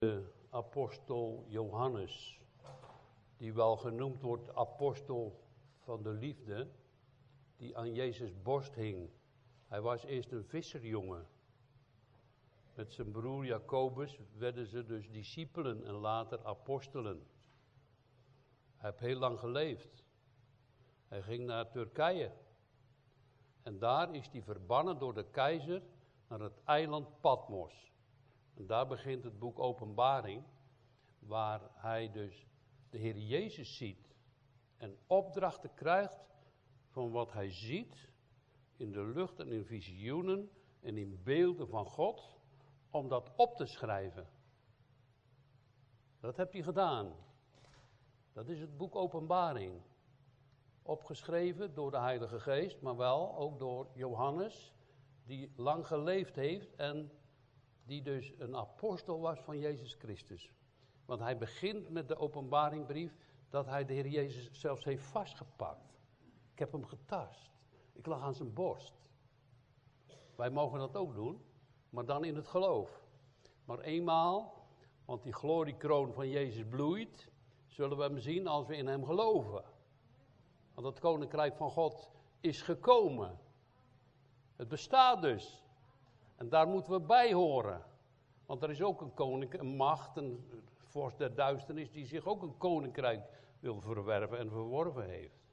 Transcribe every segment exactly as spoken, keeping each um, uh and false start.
De apostel Johannes, die wel genoemd wordt apostel van de liefde, die aan Jezus' borst hing. Hij was eerst een visserjongen. Met zijn broer Jacobus werden ze dus discipelen en later apostelen. Hij heeft heel lang geleefd. Hij ging naar Turkije. En daar is hij verbannen door de keizer naar het eiland Patmos. En daar begint het boek Openbaring, waar hij dus de Heer Jezus ziet en opdrachten krijgt van wat hij ziet in de lucht en in visioenen en in beelden van God, om dat op te schrijven. Dat heb hij gedaan. Dat is het boek Openbaring. Opgeschreven door de Heilige Geest, maar wel ook door Johannes, die lang geleefd heeft en die dus een apostel was van Jezus Christus. Want hij begint met de openbaringbrief dat hij de Heer Jezus zelfs heeft vastgepakt. Ik heb hem getast. Ik lag aan zijn borst. Wij mogen dat ook doen, maar dan in het geloof. Maar eenmaal, want die gloriekroon van Jezus bloeit, zullen we hem zien als we in hem geloven. Want het koninkrijk van God is gekomen. Het bestaat dus. En daar moeten we bij horen. Want er is ook een koninkrijk, een macht, een vorst der duisternis, die zich ook een koninkrijk wil verwerven en verworven heeft.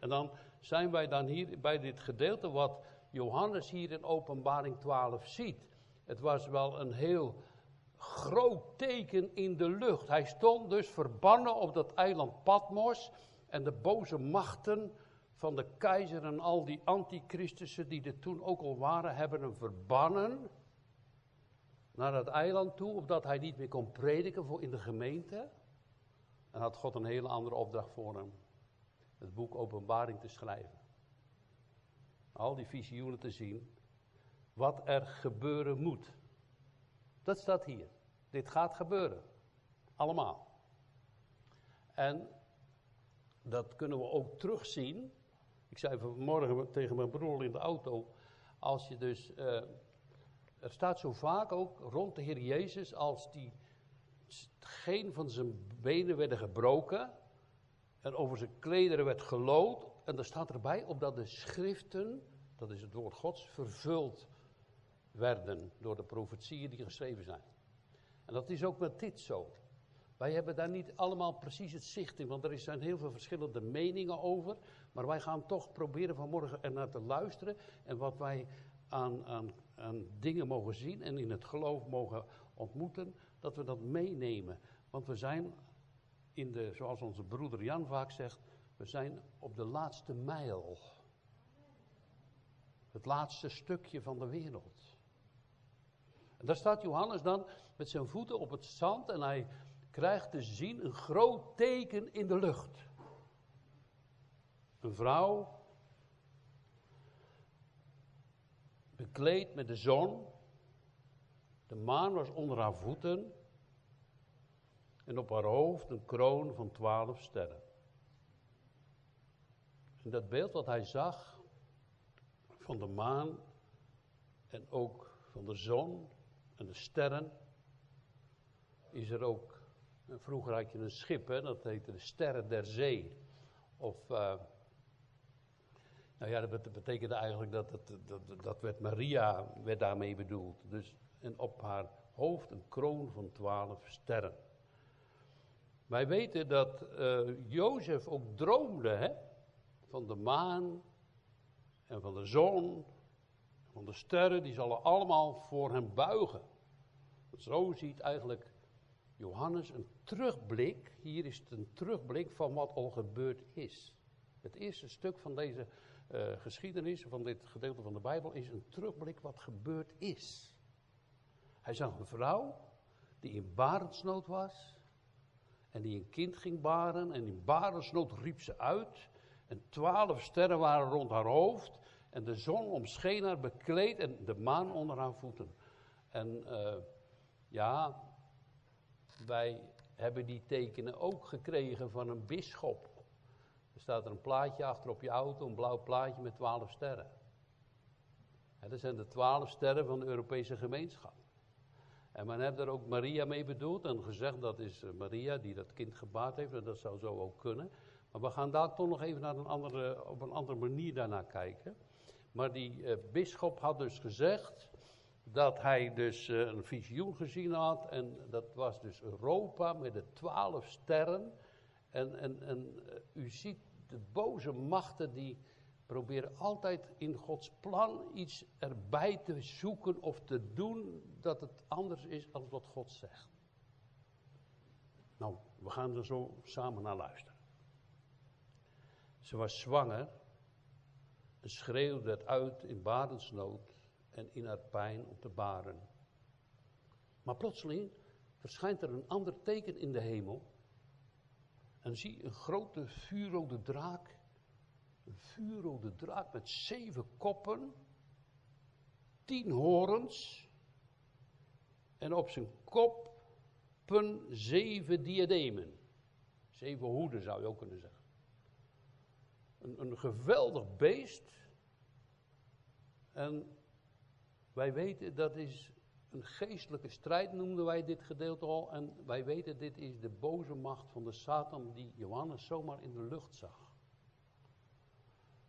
En dan zijn wij dan hier bij dit gedeelte wat Johannes hier in Openbaring twaalf ziet. Het was wel een heel groot teken in de lucht. Hij stond dus verbannen op dat eiland Patmos. En de boze machten van de keizer en al die antichristussen die er toen ook al waren, hebben hem verbannen naar het eiland toe, opdat hij niet meer kon prediken voor in de gemeente. En had God een hele andere opdracht voor hem. Het boek Openbaring te schrijven. Al die visioenen te zien. Wat er gebeuren moet. Dat staat hier. Dit gaat gebeuren. Allemaal. En dat kunnen we ook terugzien. Ik zei vanmorgen tegen mijn broer in de auto. Als je dus... Uh, er staat zo vaak ook rond de Heer Jezus, als die geen van zijn benen werden gebroken en over zijn klederen werd gelood. En er staat erbij, opdat de schriften, dat is het woord Gods, vervuld werden door de profetieën die geschreven zijn. En dat is ook met dit zo. Wij hebben daar niet allemaal precies het zicht in, want er zijn heel veel verschillende meningen over. Maar wij gaan toch proberen vanmorgen ernaar te luisteren. En wat wij aan, aan, aan dingen mogen zien en in het geloof mogen ontmoeten, dat we dat meenemen. Want we zijn, in de, zoals onze broeder Jan vaak zegt, we zijn op de laatste mijl. Het laatste stukje van de wereld. En daar staat Johannes dan met zijn voeten op het zand en hij krijgt te zien een groot teken in de lucht. Een vrouw, bekleed met de zon. De maan was onder haar voeten. En op haar hoofd een kroon van twaalf sterren. En dat beeld wat hij zag van de maan en ook van de zon en de sterren, is er ook. Vroeger had je een schip, hè, dat heette de Sterren der Zee. Of, uh, nou ja, dat betekende eigenlijk dat, dat, dat, dat werd Maria werd daarmee bedoeld. Dus, en op haar hoofd een kroon van twaalf sterren. Wij weten dat uh, Jozef ook droomde, hè, van de maan en van de zon, van de sterren, die zullen allemaal voor hem buigen. Zo ziet eigenlijk Johannes een terugblik, hier is het een terugblik van wat al gebeurd is. Het eerste stuk van deze uh, geschiedenis, van dit gedeelte van de Bijbel, is een terugblik wat gebeurd is. Hij zag een vrouw die in barensnood was en die een kind ging baren en in barensnood riep ze uit en twaalf sterren waren rond haar hoofd en de zon omscheen haar bekleed en de maan onder haar voeten. En uh, ja... Wij hebben die tekenen ook gekregen van een bisschop. Er staat er een plaatje achter op je auto, een blauw plaatje met twaalf sterren. En dat zijn de twaalf sterren van de Europese gemeenschap. En men heeft daar ook Maria mee bedoeld en gezegd dat is Maria die dat kind gebaard heeft. En dat zou zo ook kunnen. Maar we gaan daar toch nog even naar een andere, op een andere manier daarnaar kijken. Maar die uh, bisschop had dus gezegd dat hij dus uh, een visioen gezien had. En dat was dus Europa met de twaalf sterren. En, en, en uh, u ziet de boze machten die proberen altijd in Gods plan iets erbij te zoeken of te doen dat het anders is dan wat God zegt. Nou, we gaan er zo samen naar luisteren. Ze was zwanger en schreeuwde het uit in barensnood en in haar pijn op de baren. Maar plotseling verschijnt er een ander teken in de hemel. En zie een grote vuurrode draak. Een vuurrode draak met zeven koppen, tien horens en op zijn koppen zeven diademen. Zeven hoeden zou je ook kunnen zeggen. Een, een geweldig beest. En wij weten dat is een geestelijke strijd, noemden wij dit gedeelte al. En wij weten dit is de boze macht van de Satan die Johannes zomaar in de lucht zag.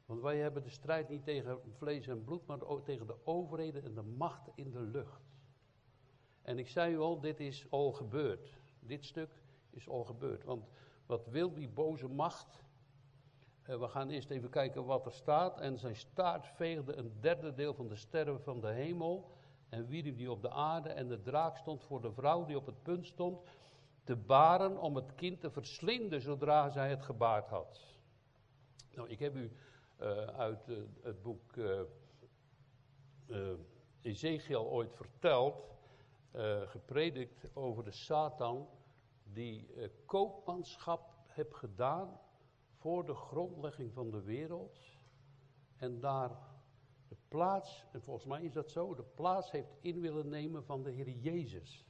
Want wij hebben de strijd niet tegen vlees en bloed, maar ook tegen de overheden en de macht in de lucht. En ik zei u al, dit is al gebeurd. Dit stuk is al gebeurd. Want wat wil die boze macht? Uh, we gaan eerst even kijken wat er staat. En zijn staart veegde een derde deel van de sterren van de hemel en wierp die op de aarde. En de draak stond voor de vrouw die op het punt stond te baren om het kind te verslinden zodra zij het gebaard had. Nou, ik heb u... Uh, uit uh, het boek uh, uh, Ezekiel ooit verteld, uh, gepredikt over de Satan die uh, koopmanschap heeft gedaan voor de grondlegging van de wereld en daar de plaats, en volgens mij is dat zo, de plaats heeft in willen nemen van de Heer Jezus.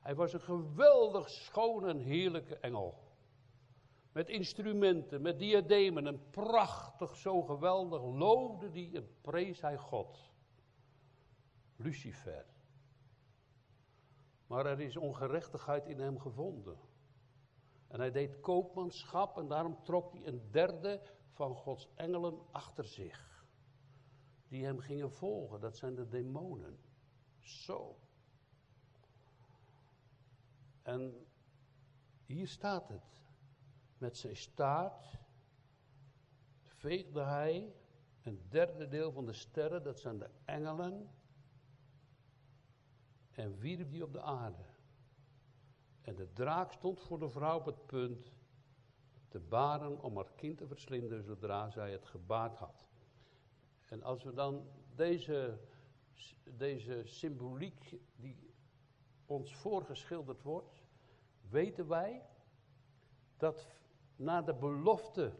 Hij was een geweldig schoon en heerlijke engel. Met instrumenten, met diademen, en prachtig, zo geweldig, loofde die en prees hij God. Lucifer. Maar er is ongerechtigheid in hem gevonden. En hij deed koopmanschap en daarom trok hij een derde van Gods engelen achter zich. Die hem gingen volgen, dat zijn de demonen. Zo. En hier staat het. Met zijn staart veegde hij een derde deel van de sterren, dat zijn de engelen, en wierp die op de aarde. En de draak stond voor de vrouw op het punt te baren om haar kind te verslinden zodra zij het gebaard had. En als we dan deze, deze symboliek die ons voorgeschilderd wordt, weten wij dat na de belofte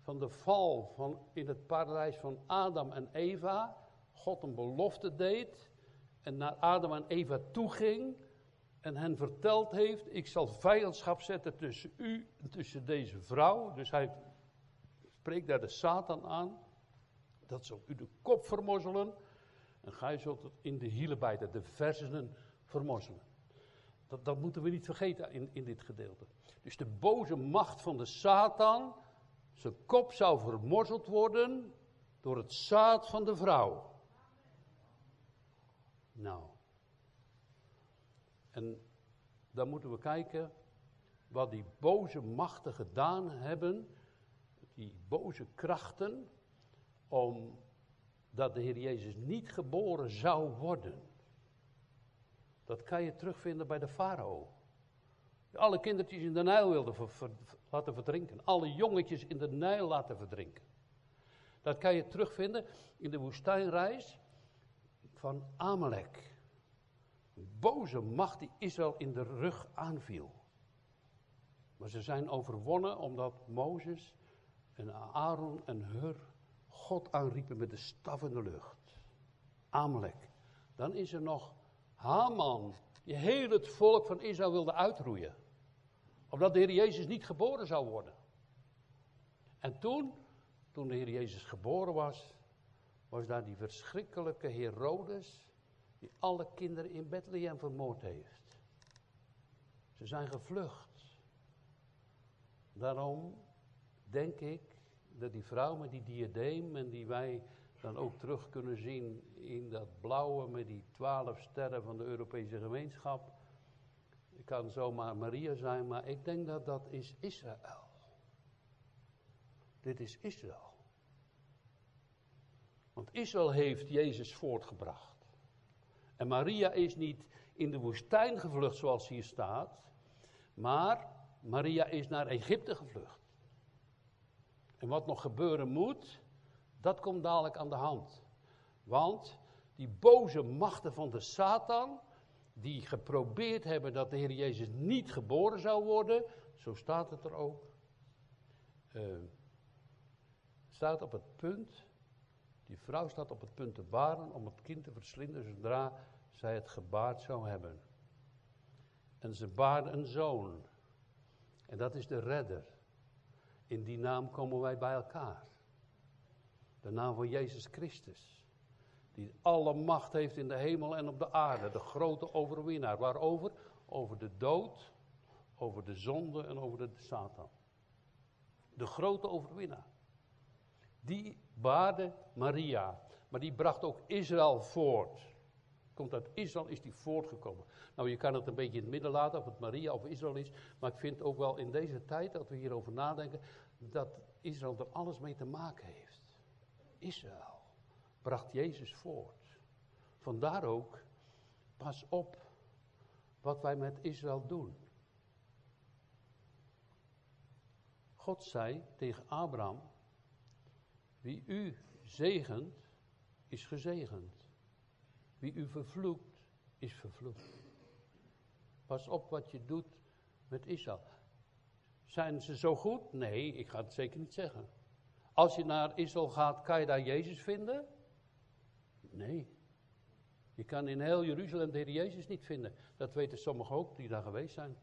van de val van in het paradijs van Adam en Eva, God een belofte deed en naar Adam en Eva toeging en hen verteld heeft, ik zal vijandschap zetten tussen u en tussen deze vrouw. Dus hij spreekt daar de Satan aan, dat zal u de kop vermorzelen en gij zult het in de hielen bijten, de versenen vermorzelen. Dat, dat moeten we niet vergeten in, in dit gedeelte. Dus de boze macht van de Satan, zijn kop zou vermorzeld worden door het zaad van de vrouw. Nou, en dan moeten we kijken wat die boze machten gedaan hebben, die boze krachten, omdat de Heer Jezus niet geboren zou worden. Dat kan je terugvinden bij de farao. Alle kindertjes in de Nijl wilden ver, ver, laten verdrinken. Alle jongetjes in de Nijl laten verdrinken. Dat kan je terugvinden in de woestijnreis van Amalek. Een boze macht die Israël in de rug aanviel. Maar ze zijn overwonnen omdat Mozes en Aaron en Hur God aanriepen met de staf in de lucht. Amalek. Dan is er nog Haman, die heel het volk van Israël wilde uitroeien. Omdat de Heer Jezus niet geboren zou worden. En toen, toen de Heer Jezus geboren was, was daar die verschrikkelijke Herodes, die alle kinderen in Bethlehem vermoord heeft. Ze zijn gevlucht. Daarom denk ik dat die vrouw met die diadeem en die wij dan ook terug kunnen zien in dat blauwe met die twaalf sterren van de Europese gemeenschap. Het kan zomaar Maria zijn, maar ik denk dat dat is Israël. Dit is Israël. Want Israël heeft Jezus voortgebracht. En Maria is niet in de woestijn gevlucht zoals hier staat. Maar Maria is naar Egypte gevlucht. En wat nog gebeuren moet, dat komt dadelijk aan de hand. Want die boze machten van de Satan, die geprobeerd hebben dat de Heer Jezus niet geboren zou worden, zo staat het er ook, uh, staat op het punt, die vrouw staat op het punt te baren om het kind te verslinden zodra zij het gebaard zou hebben. En ze baarde een zoon. En dat is de redder. In die naam komen wij bij elkaar. De naam van Jezus Christus. Die alle macht heeft in de hemel en op de aarde. De grote overwinnaar. Waarover? Over de dood, over de zonde en over de Satan. De grote overwinnaar. Die baarde Maria. Maar die bracht ook Israël voort. Komt uit Israël is die voortgekomen. Nou, je kan het een beetje in het midden laten of het Maria of Israël is. Maar ik vind ook wel in deze tijd dat we hierover nadenken. Dat Israël er alles mee te maken heeft. Israël bracht Jezus voort. Vandaar ook, pas op wat wij met Israël doen. God zei tegen Abraham, wie u zegent, is gezegend. Wie u vervloekt, is vervloekt. Pas op wat je doet met Israël. Zijn ze zo goed? Nee, ik ga het zeker niet zeggen. Als je naar Israël gaat, kan je daar Jezus vinden? Nee. Je kan in heel Jeruzalem de Heer Jezus niet vinden. Dat weten sommigen ook die daar geweest zijn.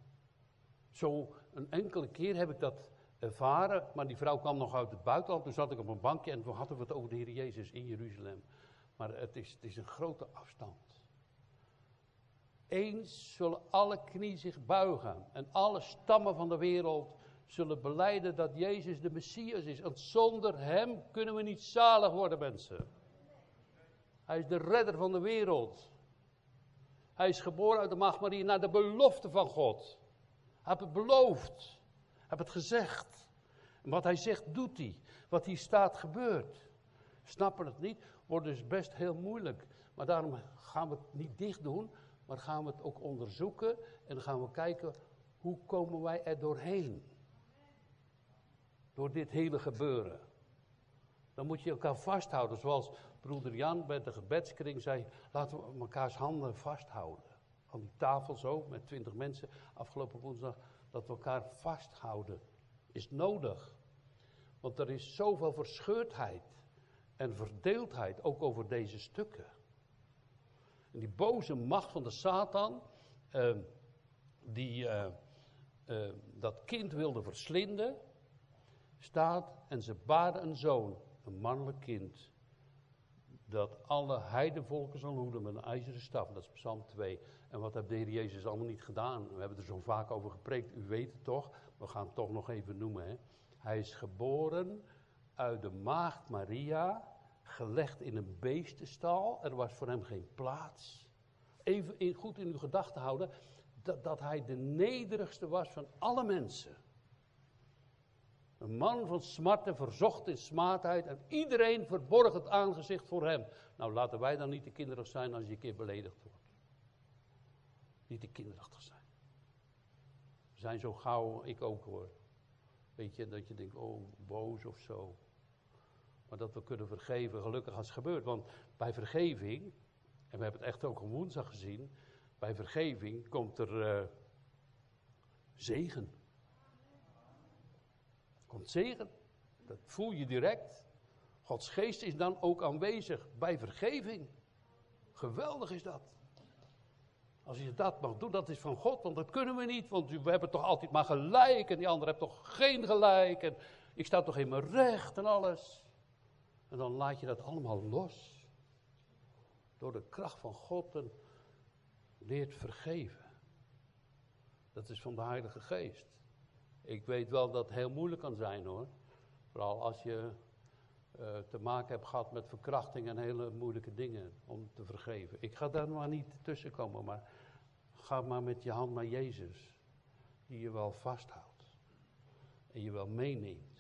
Zo een enkele keer heb ik dat ervaren, maar die vrouw kwam nog uit het buitenland. Toen zat ik op een bankje en toen hadden we het over de Heer Jezus in Jeruzalem. Maar het is, het is een grote afstand. Eens zullen alle knieën zich buigen en alle stammen van de wereld zullen belijden dat Jezus de Messias is. En zonder hem kunnen we niet zalig worden, mensen. Hij is de redder van de wereld. Hij is geboren uit de maagd Maria naar de belofte van God. Hij heeft het beloofd. Hij heeft het gezegd. En wat hij zegt, doet hij. Wat hier staat, gebeurt. Snappen het niet, wordt dus best heel moeilijk. Maar daarom gaan we het niet dicht doen, maar gaan we het ook onderzoeken. En dan gaan we kijken, hoe komen wij er doorheen? Door dit hele gebeuren. Dan moet je elkaar vasthouden. Zoals broeder Jan bij de gebedskring zei. Laten we elkaars handen vasthouden. Aan die tafel zo met twintig mensen. Afgelopen woensdag. Dat we elkaar vasthouden. Is nodig. Want er is zoveel verscheurdheid. En verdeeldheid. Ook over deze stukken. En die boze macht van de Satan. Uh, die uh, uh, dat kind wilde verslinden. Staat en ze baarde een zoon, een mannelijk kind, dat alle heidenvolken zal hoeden met een ijzeren staf. Dat is Psalm twee. En wat heeft de Heer Jezus allemaal niet gedaan? We hebben er zo vaak over gepreekt, u weet het toch? We gaan het toch nog even noemen, hè? Hij is geboren uit de maagd Maria, gelegd in een beestenstal. Er was voor hem geen plaats. Even in, goed in uw gedachten houden, dat, dat hij de nederigste was van alle mensen. Een man van smarten, verzocht in smaadheid en iedereen verborg het aangezicht voor hem. Nou, laten wij dan niet te kinderachtig zijn als je een keer beledigd wordt. Niet te kinderachtig zijn. We zijn zo gauw, ik ook hoor. Weet je, dat je denkt, oh, boos of zo. Maar dat we kunnen vergeven, gelukkig als het gebeurt. Want bij vergeving, en we hebben het echt ook op woensdag gezien. Bij vergeving komt er uh, zegen. Komt zegen, dat voel je direct. Gods geest is dan ook aanwezig bij vergeving. Geweldig is dat. Als je dat mag doen, dat is van God, want dat kunnen we niet. Want we hebben toch altijd maar gelijk en die ander heeft toch geen gelijk. En ik sta toch in mijn recht en alles. En dan laat je dat allemaal los. door de kracht van God en leert vergeven. Dat is van de Heilige Geest. Ik weet wel dat het heel moeilijk kan zijn hoor. Vooral als je uh, te maken hebt gehad met verkrachting en hele moeilijke dingen om te vergeven. Ik ga daar maar niet tussen komen, maar ga maar met je hand naar Jezus. Die je wel vasthoudt. En je wel meeneemt.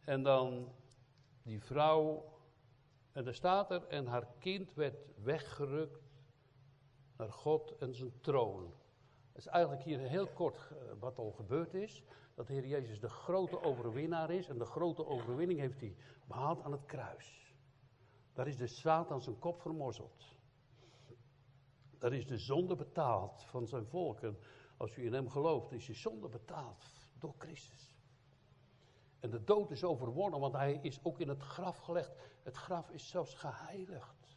En dan die vrouw. En daar staat er, en haar kind werd weggerukt naar God en zijn troon. Het is eigenlijk hier heel kort wat al gebeurd is. Dat de Heer Jezus de grote overwinnaar is. En de grote overwinning heeft hij behaald aan het kruis. Daar is de Satan zijn kop vermorzeld. Daar is de zonde betaald van zijn volk. En als u in hem gelooft, is je zonde betaald door Christus. En de dood is overwonnen, want hij is ook in het graf gelegd. Het graf is zelfs geheiligd.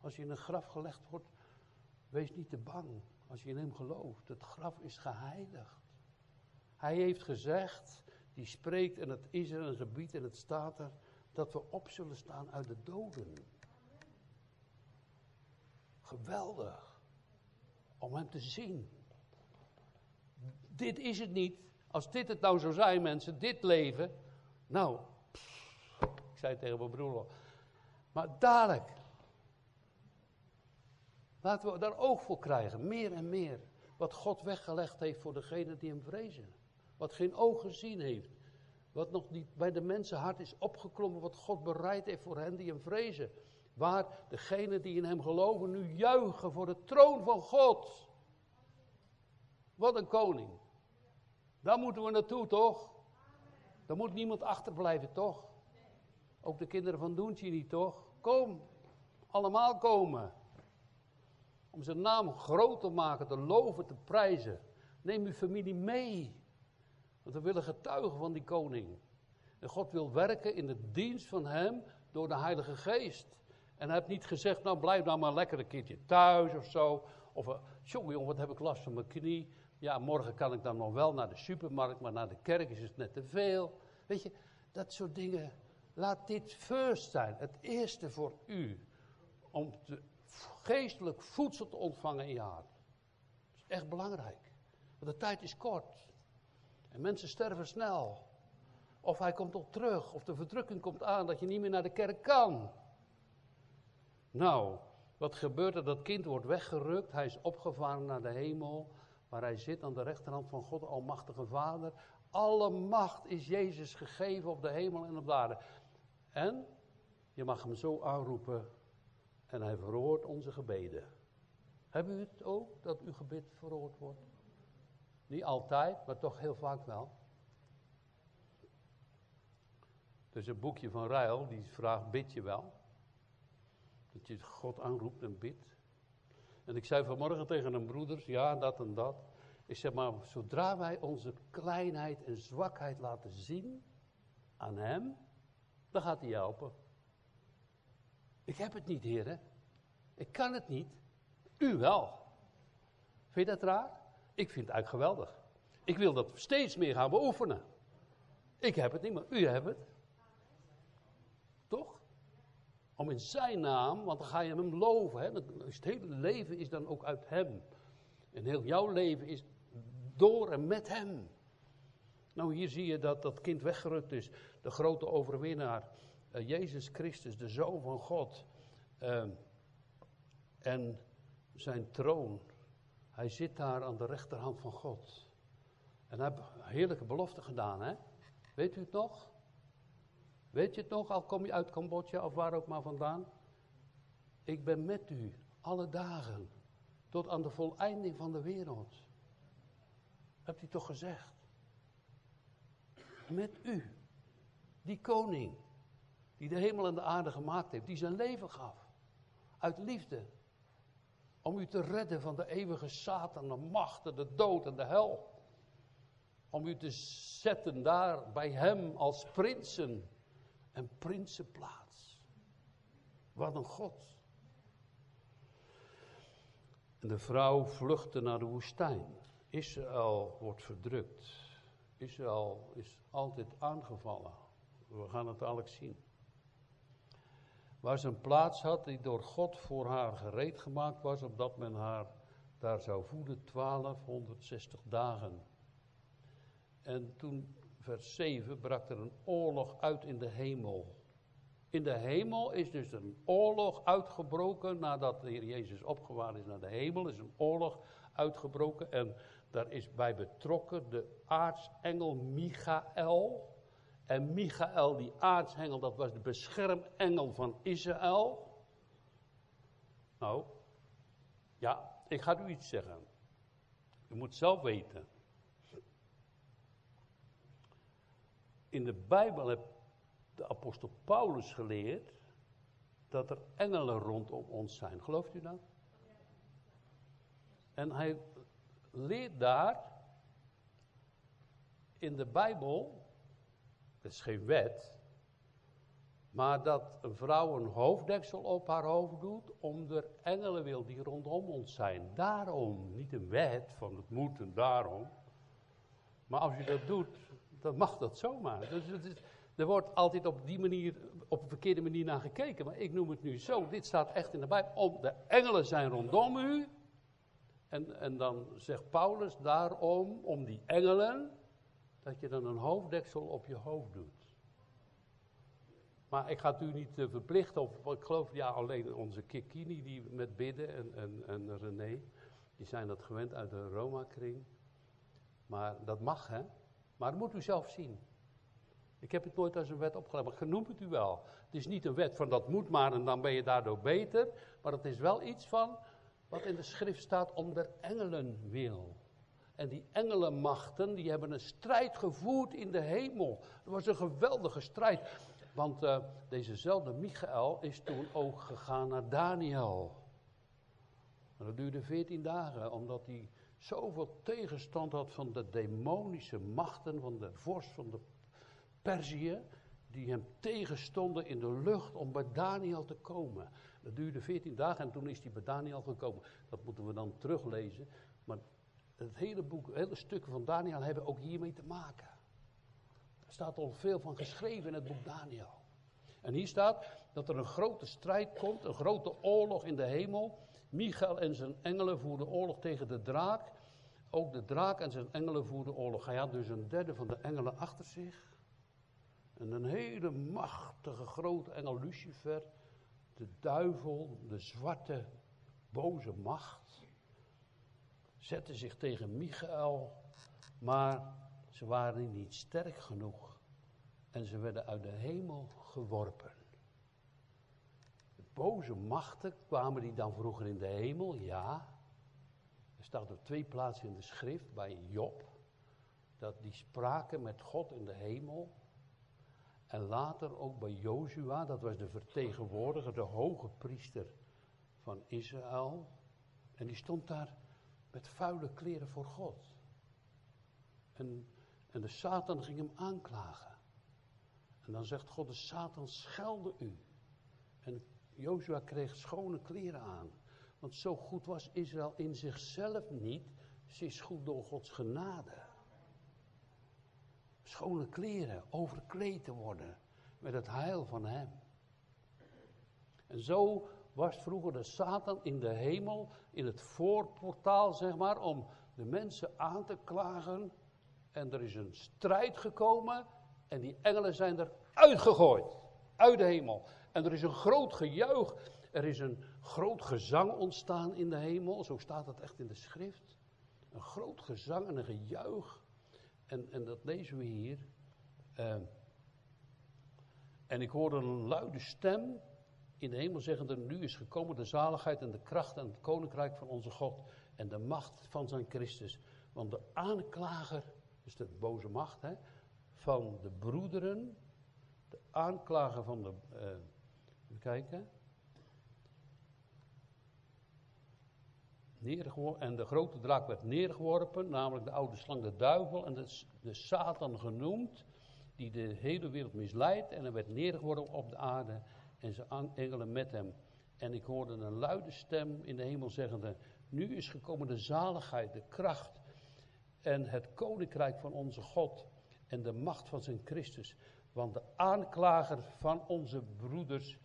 Als je in een graf gelegd wordt, wees niet te bang. Als je in hem gelooft, het graf is geheiligd. Hij heeft gezegd, die spreekt en het is er een gebied en het staat er, dat we op zullen staan uit de doden. Geweldig. Om hem te zien. Dit is het niet. Als dit het nou zou zijn mensen, dit leven. Nou, pff, ik zei tegen mijn broer. Maar dadelijk. Laten we daar oog voor krijgen. Meer en meer. Wat God weggelegd heeft voor degenen die hem vrezen. Wat geen oog gezien heeft. Wat nog niet bij de mensen hart is opgeklommen. Wat God bereid heeft voor hen die hem vrezen. Waar degenen die in hem geloven nu juichen voor de troon van God. Wat een koning. Daar moeten we naartoe, toch? Daar moet niemand achterblijven, toch? Ook de kinderen van Doentje niet, toch? Kom. Allemaal komen. Om zijn naam groot te maken, te loven, te prijzen. Neem uw familie mee. Want we willen getuigen van die koning. En God wil werken in de dienst van hem door de Heilige Geest. En hij heeft niet gezegd, nou blijf nou maar lekker een keertje thuis of zo. Of, jongen, wat heb ik last van mijn knie. Ja, morgen kan ik dan nog wel naar de supermarkt, maar naar de kerk is het net te veel. Weet je, dat soort dingen. Laat dit first zijn, het eerste voor u. Om te, geestelijk voedsel te ontvangen in je hart. Dat is echt belangrijk. Want de tijd is kort. En mensen sterven snel. Of hij komt op terug, of de verdrukking komt aan dat je niet meer naar de kerk kan. Nou, wat gebeurt er? Dat kind wordt weggerukt. Hij is opgevaren naar de hemel. Waar hij zit aan de rechterhand van God, almachtige Vader. Alle macht is Jezus gegeven op de hemel en op de aarde. En je mag hem zo aanroepen. En hij verhoort onze gebeden. Hebben u het ook, dat uw gebed verhoord wordt? Niet altijd, maar toch heel vaak wel. Dus een boekje van Ruil, die vraagt, bid je wel? Dat je God aanroept en bidt. En ik zei vanmorgen tegen een broeder, ja, dat en dat. Ik zeg maar, zodra wij onze kleinheid en zwakheid laten zien aan hem, dan gaat hij helpen. Ik heb het niet, heren. Ik kan het niet. U wel. Vind je dat raar? Ik vind het eigenlijk geweldig. Ik wil dat steeds meer gaan beoefenen. Ik heb het niet, maar u hebt het. Toch? Om in zijn naam, want dan ga je hem loven. Hè? Het hele leven is dan ook uit hem. En heel jouw leven is door en met hem. Nou, hier zie je dat dat kind weggerukt is. De grote overwinnaar. Uh, Jezus Christus, de Zoon van God. Uh, en zijn troon. Hij zit daar aan de rechterhand van God. En hij heeft heerlijke beloften gedaan, hè? Weet u het nog? Weet je het nog, al kom je uit Cambodja of waar ook maar vandaan? Ik ben met u, alle dagen, tot aan de voleinding van de wereld. Hebt u toch gezegd? Met u, die koning, die de hemel en de aarde gemaakt heeft, die zijn leven gaf, uit liefde, om u te redden van de eeuwige Satan, de machten, de dood en de hel. Om u te zetten daar bij hem als prinsen. En prinsenplaats. Wat een God. En de vrouw vluchtte naar de woestijn. Israël wordt verdrukt. Israël is altijd aangevallen. We gaan het dadelijk zien. waar ze een plaats had die door God voor haar gereed gemaakt was, opdat men haar daar zou voeden twaalfhonderdzestig dagen. En toen, vers zeven, brak er een oorlog uit in de hemel. In de hemel is dus een oorlog uitgebroken, nadat de Heer Jezus opgewaard is naar de hemel, is een oorlog uitgebroken. En daar is bij betrokken de aartsengel Michael. En Michael, die aartsengel, dat was de beschermengel van Israël. Nou, ja, ik ga u iets zeggen. U moet zelf weten. In de Bijbel heeft de apostel Paulus geleerd dat er engelen rondom ons zijn. Gelooft u dat? En hij leert daar in de Bijbel, het is geen wet, maar dat een vrouw een hoofddeksel op haar hoofd doet om de engelen wil die rondom ons zijn. Daarom, niet een wet van het moet en daarom, maar als je dat doet, dan mag dat zomaar. Dus het is, er wordt altijd op die manier, op een verkeerde manier naar gekeken, maar ik noem het nu zo. Dit staat echt in de Bijbel. Om de engelen zijn rondom u. En, en dan zegt Paulus daarom, om die engelen, dat je dan een hoofddeksel op je hoofd doet. Maar ik ga het u niet uh, verplichten, of ik geloof, ja, alleen onze Kikini die met bidden en, en, en René, die zijn dat gewend uit de Roma-kring. Maar dat mag, hè? Maar dat moet u zelf zien. Ik heb het nooit als een wet opgelegd, maar genoemd het u wel. Het is niet een wet van dat moet maar en dan ben je daardoor beter, maar het is wel iets van wat in de schrift staat om der engelen wil. En die engelenmachten, die hebben een strijd gevoerd in de hemel. Het was een geweldige strijd. Want uh, dezezelfde Michael is toen ook gegaan naar Daniel. En dat duurde veertien dagen, omdat hij zoveel tegenstand had van de demonische machten, van de vorst van de Perzië, die hem tegenstonden in de lucht om bij Daniel te komen. Dat duurde veertien dagen en toen is hij bij Daniel gekomen. Dat moeten we dan teruglezen, maar het hele boek, het hele stukken van Daniel hebben ook hiermee te maken. Er staat al veel van geschreven in het boek Daniel. En hier staat dat er een grote strijd komt, een grote oorlog in de hemel. Michael en zijn engelen voerden oorlog tegen de draak. Ook de draak en zijn engelen voerden oorlog. Hij had dus een derde van de engelen achter zich. En een hele machtige grote engel, Lucifer, de duivel, de zwarte, boze macht, zette zich tegen Michael, maar ze waren niet sterk genoeg en ze werden uit de hemel geworpen. De boze machten, kwamen die dan vroeger in de hemel? Ja. Er staat op twee plaatsen in de schrift, bij Job, dat die spraken met God in de hemel. En later ook bij Jozua, dat was de vertegenwoordiger, de hoge priester van Israël. En die stond daar met vuile kleren voor God. En, en de Satan ging hem aanklagen. En dan zegt God, de Satan schelde u. En Jozua kreeg schone kleren aan. Want zo goed was Israël in zichzelf niet. Ze is goed door Gods genade. Schone kleren, overkleed te worden met het heil van hem. En zo was vroeger de Satan in de hemel, in het voorportaal, zeg maar, om de mensen aan te klagen. En er is een strijd gekomen en die engelen zijn er uitgegooid, uit de hemel. En er is een groot gejuich, er is een groot gezang ontstaan in de hemel, zo staat dat echt in de schrift. Een groot gezang en een gejuich. En, en dat lezen we hier. Uh, en ik hoorde een luide stem in de hemel zeggende: nu is gekomen de zaligheid en de kracht en het koninkrijk van onze God en de macht van zijn Christus. Want de aanklager, dus de boze macht, hè, van de broederen, de aanklager van de, uh, even kijken, en de grote draak werd neergeworpen, namelijk de oude slang, de duivel, en de, de Satan genoemd, die de hele wereld misleidt. En hij werd neergeworpen op de aarde en zijn engelen met hem. En ik hoorde een luide stem in de hemel zeggende: nu is gekomen de zaligheid, de kracht en het koninkrijk van onze God en de macht van zijn Christus. Want de aanklager van onze broeders,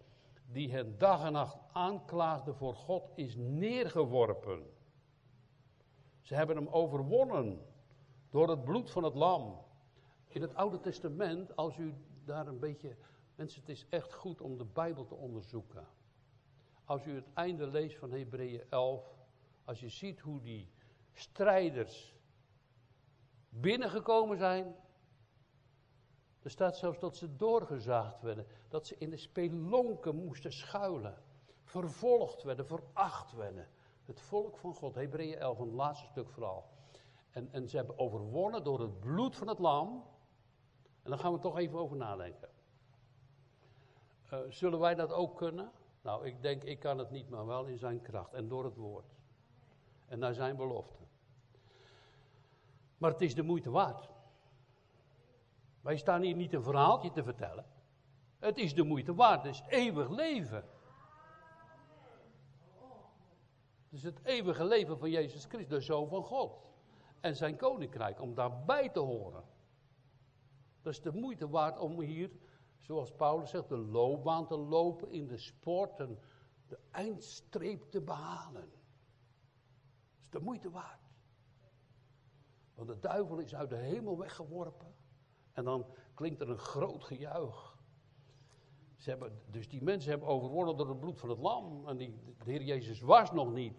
die hen dag en nacht aanklaagde voor God, is neergeworpen. Ze hebben hem overwonnen door het bloed van het lam. In het Oude Testament, als u daar een beetje... Mensen, het is echt goed om de Bijbel te onderzoeken. Als u het einde leest van Hebreeën elf, als je ziet hoe die strijders binnengekomen zijn, er staat zelfs dat ze doorgezaagd werden, dat ze in de spelonken moesten schuilen, vervolgd werden, veracht werden. Het volk van God, Hebreeën elf, een laatste stuk verhaal. En, en ze hebben overwonnen door het bloed van het lam. En daar gaan we toch even over nadenken. Uh, zullen wij dat ook kunnen? Nou, ik denk, ik kan het niet, maar wel in zijn kracht en door het woord. En naar zijn belofte. Maar het is de moeite waard. Wij staan hier niet een verhaaltje te vertellen. Het is de moeite waard, het is eeuwig leven. Het is het eeuwige leven van Jezus Christus, de Zoon van God. En zijn koninkrijk, om daarbij te horen. Dat is de moeite waard om hier, zoals Paulus zegt, de loopbaan te lopen in de sport en de eindstreep te behalen. Dat is de moeite waard. Want de duivel is uit de hemel weggeworpen. En dan klinkt er een groot gejuich. Ze hebben, dus die mensen hebben overwonnen door het bloed van het lam. En die, de Heer Jezus was nog niet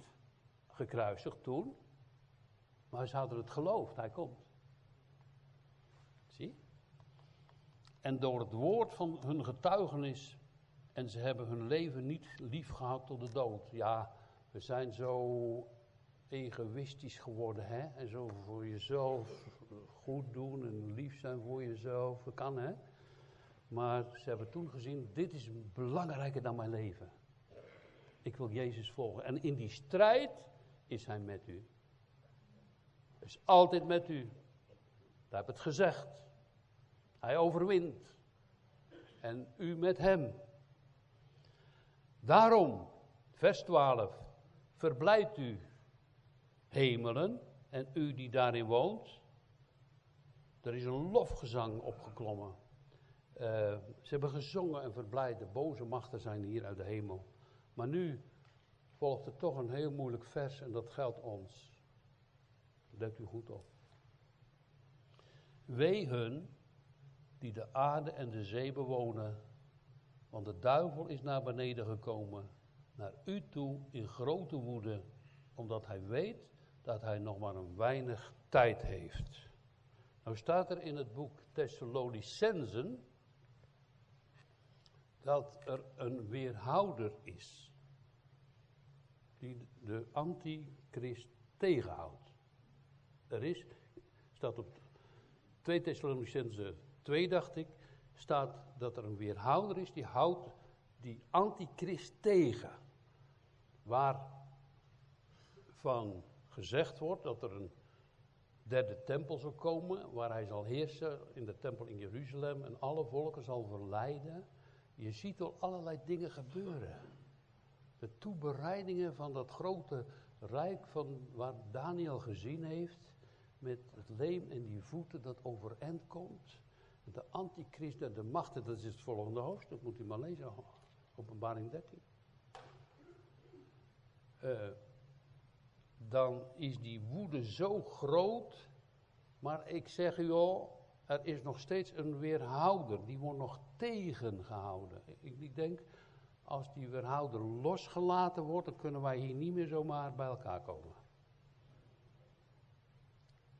gekruisigd toen. Maar ze hadden het geloofd, hij komt. Zie? En door het woord van hun getuigenis. En ze hebben hun leven niet lief gehad tot de dood. Ja, we zijn zo egoïstisch geworden, hè. En zo voor jezelf goed doen en lief zijn voor jezelf. Dat kan, hè. Maar ze hebben toen gezien, dit is belangrijker dan mijn leven. Ik wil Jezus volgen. En in die strijd is hij met u. Hij is altijd met u. Daar heb ik het gezegd. Hij overwint. En u met hem. Daarom, vers twaalf, verblijft u hemelen en u die daarin woont. Er is een lofgezang opgeklommen. Uh, ze hebben gezongen en verblijd. De boze machten zijn hier uit de hemel. Maar nu volgt er toch een heel moeilijk vers en dat geldt ons. Let u goed op. Wee hun die de aarde en de zee bewonen, want de duivel is naar beneden gekomen, naar u toe in grote woede, omdat hij weet dat hij nog maar een weinig tijd heeft. Nou staat er in het boek Thessalonicensen dat er een weerhouder is die de antichrist tegenhoudt. Er is, staat op twee Thessalonicensen twee, dacht ik, staat dat er een weerhouder is die houdt die antichrist tegen. Waarvan gezegd wordt dat er een derde tempel zal komen, waar hij zal heersen in de tempel in Jeruzalem en alle volken zal verleiden. Je ziet al allerlei dingen gebeuren. De toebereidingen van dat grote rijk van waar Daniel gezien heeft, met het leem en die voeten dat overeind komt. De antichrist en de machten, dat is het volgende hoofdstuk, moet u maar lezen, Openbaring dertien. Uh, dan is die woede zo groot, maar ik zeg u al, er is nog steeds een weerhouder, die wordt nog tegengehouden. Ik, ik denk, als die weerhouder losgelaten wordt, dan kunnen wij hier niet meer zomaar bij elkaar komen.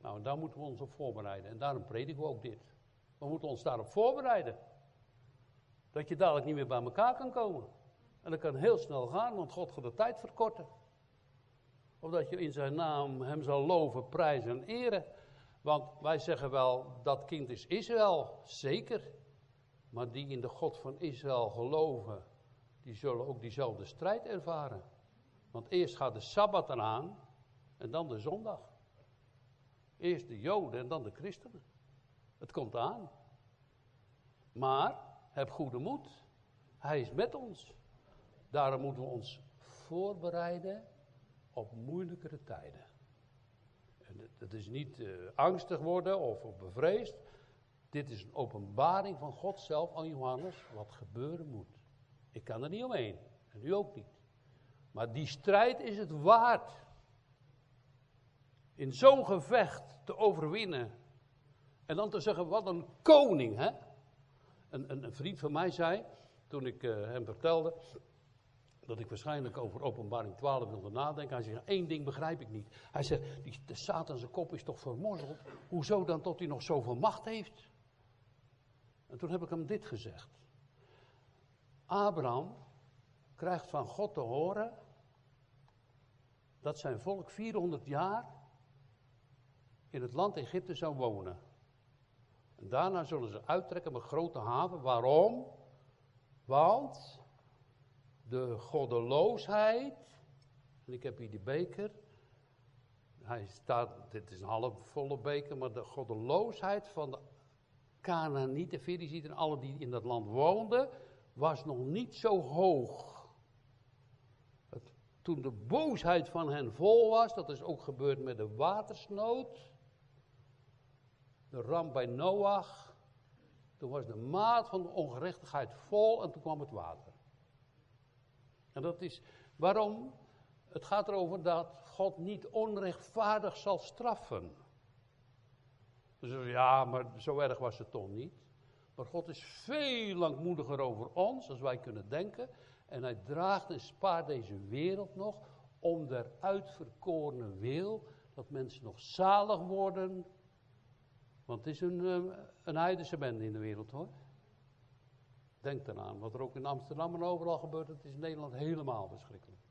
Nou, en daar moeten we ons op voorbereiden. En daarom prediken we ook dit. We moeten ons daarop voorbereiden. Dat je dadelijk niet meer bij elkaar kan komen. En dat kan heel snel gaan, want God gaat de tijd verkorten. Omdat je in zijn naam hem zal loven, prijzen en eren. Want wij zeggen wel, dat kind is Israël. Zeker. Maar die in de God van Israël geloven, die zullen ook diezelfde strijd ervaren. Want eerst gaat de Sabbat eraan en dan de zondag. Eerst de Joden en dan de christenen. Het komt aan. Maar, heb goede moed. Hij is met ons. Daarom moeten we ons voorbereiden op moeilijkere tijden. En dat is niet uh, angstig worden of, of bevreesd. Dit is een openbaring van God zelf aan Johannes, wat gebeuren moet. Ik kan er niet omheen. En u ook niet. Maar die strijd is het waard. In zo'n gevecht te overwinnen. En dan te zeggen, wat een koning, hè? Een, een, een vriend van mij zei, toen ik uh, hem vertelde, dat ik waarschijnlijk over Openbaring twaalf wilde nadenken. Hij zegt, één ding begrijp ik niet. Hij zegt, die, de Satanse kop is toch vermorzeld? Hoezo dan tot hij nog zoveel macht heeft? En toen heb ik hem dit gezegd. Abraham krijgt van God te horen dat zijn volk vierhonderd jaar in het land Egypte zou wonen. En daarna zullen ze uittrekken met grote haven. Waarom? Want de goddeloosheid, en ik heb hier die beker, hij staat, dit is een halfvolle beker, maar de goddeloosheid van de Kanaanieten, Ferizieten en alle die in dat land woonden, was nog niet zo hoog. Het, toen de boosheid van hen vol was, dat is ook gebeurd met de watersnood, de ramp bij Noach, toen was de maat van de ongerechtigheid vol en toen kwam het water. En dat is waarom, het gaat erover dat God niet onrechtvaardig zal straffen. Dus ja, maar zo erg was het toch niet. Maar God is veel langmoediger over ons, als wij kunnen denken. En hij draagt en spaart deze wereld nog, om der uitverkorene wil, dat mensen nog zalig worden. Want het is een, een heidense bende in de wereld, hoor. Denk eraan, wat er ook in Amsterdam en overal gebeurt, het is in Nederland helemaal verschrikkelijk.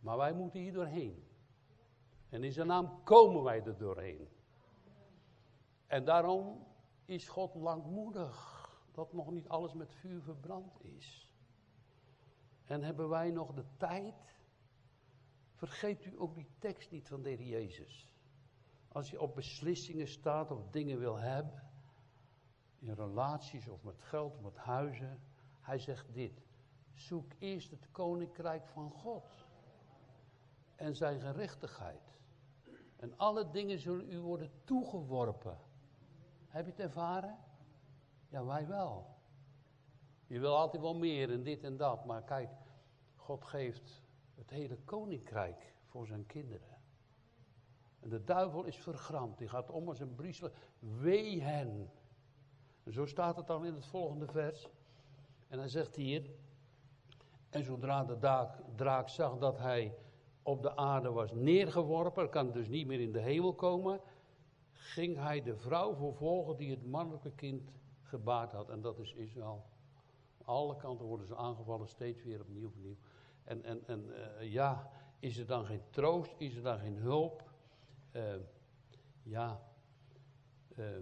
Maar wij moeten hier doorheen. En in zijn naam komen wij er doorheen. En daarom is God langmoedig, dat nog niet alles met vuur verbrand is. En hebben wij nog de tijd? Vergeet u ook die tekst niet van de Heer Jezus. Als je op beslissingen staat of dingen wil hebben, in relaties of met geld of met huizen. Hij zegt dit. Zoek eerst het koninkrijk van God. En zijn gerechtigheid. En alle dingen zullen u worden toegeworpen. Heb je het ervaren? Ja, wij wel. Je wil altijd wel meer en dit en dat. Maar kijk, God geeft het hele koninkrijk voor zijn kinderen. En de duivel is vergramd. Die gaat om als een briesel. Wee hen. En zo staat het dan in het volgende vers. En hij zegt hier. En zodra de draak, draak zag dat hij op de aarde was neergeworpen. Kan dus niet meer in de hemel komen. Ging hij de vrouw vervolgen die het mannelijke kind gebaard had. En dat is Israël. Aan alle kanten worden ze aangevallen. Steeds weer opnieuw opnieuw. En, en, en uh, ja, is er dan geen troost? Is er dan geen hulp? Uh, ja. Uh,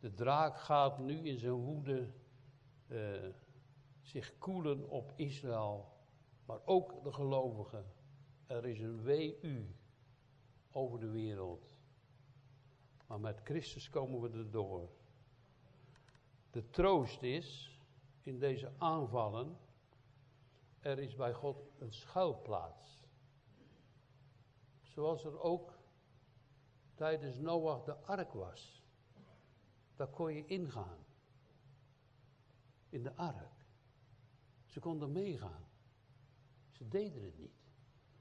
De draak gaat nu in zijn woede uh, zich koelen op Israël, maar ook de gelovigen. Er is een wee u over de wereld. Maar met Christus komen we erdoor. De troost is, in deze aanvallen, er is bij God een schuilplaats. Zoals er ook tijdens Noach de ark was. Daar kon je ingaan. In de ark. Ze konden meegaan. Ze deden het niet.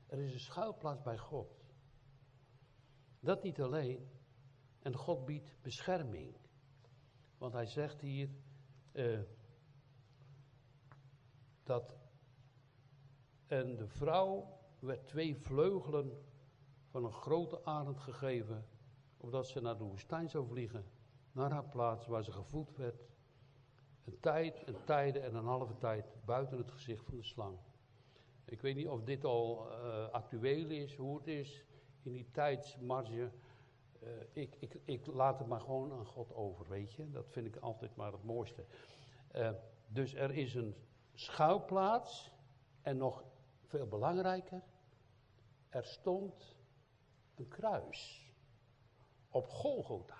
Er is een schuilplaats bij God. Dat niet alleen. En God biedt bescherming. Want hij zegt hier uh, dat en de vrouw werd twee vleugelen van een grote arend gegeven, opdat ze naar de woestijn zou vliegen. Naar haar plaats waar ze gevoed werd. Een tijd, een tijden en een halve tijd buiten het gezicht van de slang. Ik weet niet of dit al uh, actueel is, hoe het is in die tijdsmarge. Uh, ik, ik, ik laat het maar gewoon aan God over, weet je. Dat vind ik altijd maar het mooiste. Uh, dus er is een schuilplaats en nog veel belangrijker. Er stond een kruis op Golgotha.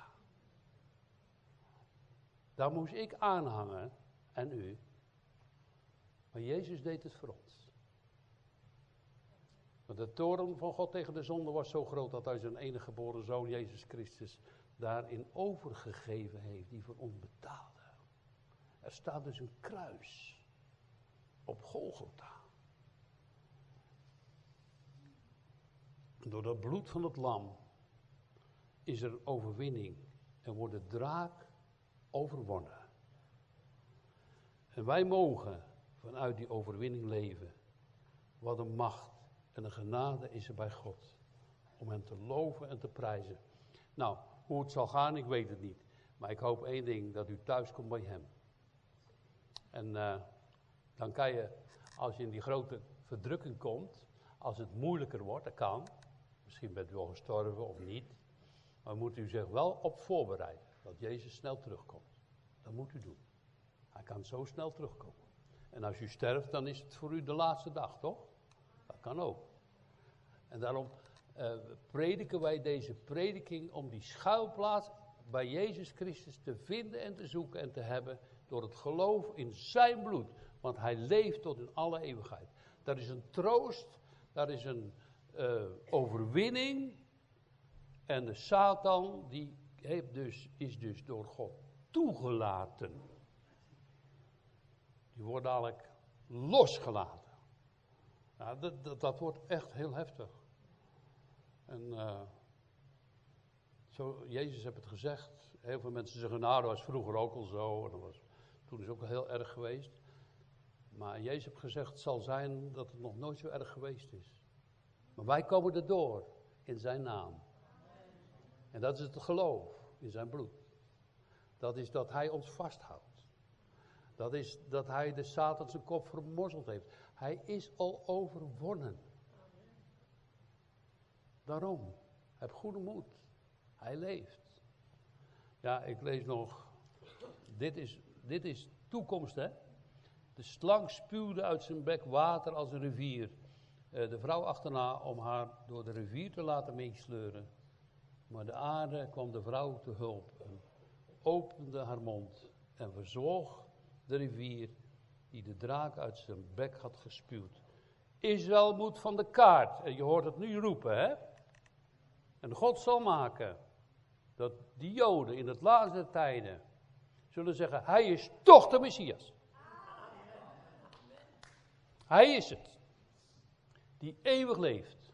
Daar moest ik aanhangen en u. Maar Jezus deed het voor ons. Want de toorn van God tegen de zonde was zo groot dat hij zijn enige geboren zoon, Jezus Christus, daarin overgegeven heeft, die voor ons betaalde. Er staat dus een kruis op Golgotha. Door het bloed van het lam is er overwinning en wordt de draak overwonnen. En wij mogen vanuit die overwinning leven. Wat een macht en een genade is er bij God. Om hem te loven en te prijzen. Nou, hoe het zal gaan, ik weet het niet. Maar ik hoop één ding, dat u thuis komt bij hem. En uh, dan kan je, als je in die grote verdrukking komt, als het moeilijker wordt, dat kan. Misschien bent u al gestorven of niet. Maar moet u zich wel op voorbereiden. Dat Jezus snel terugkomt. Dat moet u doen. Hij kan zo snel terugkomen. En als u sterft, dan is het voor u de laatste dag, toch? Dat kan ook. En daarom uh, prediken wij deze prediking om die schuilplaats bij Jezus Christus te vinden en te zoeken en te hebben door het geloof in zijn bloed. Want hij leeft tot in alle eeuwigheid. Dat is een troost, dat is een uh, overwinning. En de Satan die heeft dus, is dus door God toegelaten. Die wordt dadelijk losgelaten. Ja, dat, dat, dat wordt echt heel heftig. En uh, zo, Jezus heeft het gezegd. Heel veel mensen zeggen, nou dat was vroeger ook al zo. En dat was, toen is het ook heel erg geweest. Maar Jezus heeft gezegd, het zal zijn dat het nog nooit zo erg geweest is. Maar wij komen erdoor in zijn naam. En dat is het geloof in zijn bloed. Dat is dat hij ons vasthoudt. Dat is dat hij de Satan zijn kop vermorzeld heeft. Hij is al overwonnen. Daarom, heb goede moed. Hij leeft. Ja, ik lees nog. Dit is, dit is toekomst, hè. De slang spuwde uit zijn bek water als een rivier. De vrouw achterna om haar door de rivier te laten meesleuren. Maar de aarde kwam de vrouw te hulp en opende haar mond en verzorgde de rivier die de draak uit zijn bek had gespuwd. Israël moet van de kaart. En je hoort het nu roepen, hè? En God zal maken dat die Joden in het laatste tijden zullen zeggen, hij is toch de Messias. Hij is het. Die eeuwig leeft.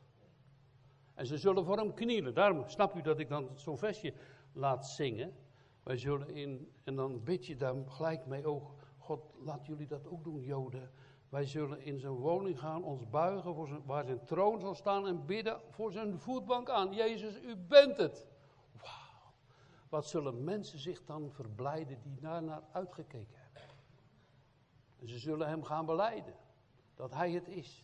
En ze zullen voor hem knielen. Daarom snap u dat ik dan zo'n versje laat zingen. Wij zullen in, en dan bid je daar gelijk mee ook, God, laat jullie dat ook doen, Joden. Wij zullen in zijn woning gaan, ons buigen voor zijn, waar zijn troon zal staan en bidden voor zijn voetbank aan. Jezus, u bent het. Wauw. Wat zullen mensen zich dan verblijden die daarnaar uitgekeken hebben. En ze zullen hem gaan belijden, dat hij het is.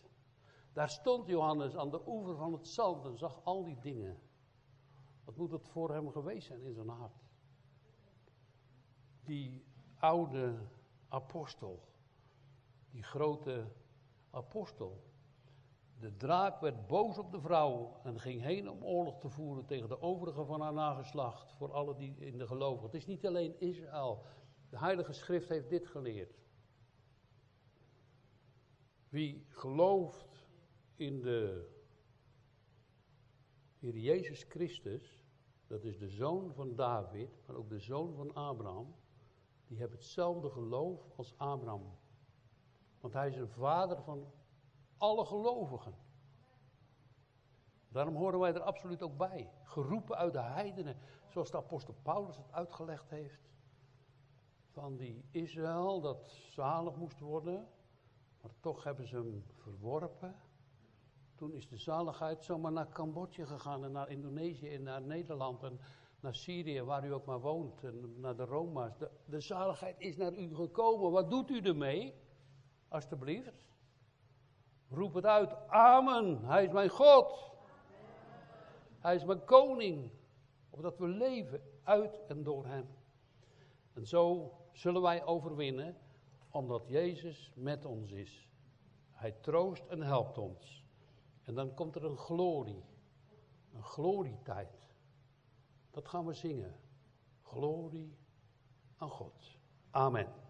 Daar stond Johannes aan de oever van het zand en zag al die dingen. Wat moet het voor hem geweest zijn in zijn hart. Die oude apostel, die grote apostel. De draak werd boos op de vrouw en ging heen om oorlog te voeren tegen de overigen van haar nageslacht, voor alle die in de gelovigen. Het is niet alleen Israël. De Heilige Schrift heeft dit geleerd. Wie gelooft in de Heer Jezus Christus, dat is de zoon van David, maar ook de zoon van Abraham, die hebben hetzelfde geloof als Abraham. Want hij is een vader van alle gelovigen. Daarom horen wij er absoluut ook bij. Geroepen uit de heidenen, zoals de apostel Paulus het uitgelegd heeft. Van die Israël dat zalig moest worden, maar toch hebben ze hem verworpen. Toen is de zaligheid zomaar naar Cambodja gegaan en naar Indonesië en naar Nederland en naar Syrië, waar u ook maar woont, en naar de Roma's. De, de zaligheid is naar u gekomen. Wat doet u ermee? Alsjeblieft. Roep het uit. Amen. Hij is mijn God. Hij is mijn koning. Opdat we leven uit en door hem. En zo zullen wij overwinnen, omdat Jezus met ons is. Hij troost en helpt ons. En dan komt er een glorie, een glorietijd. Dat gaan we zingen. Glorie aan God. Amen.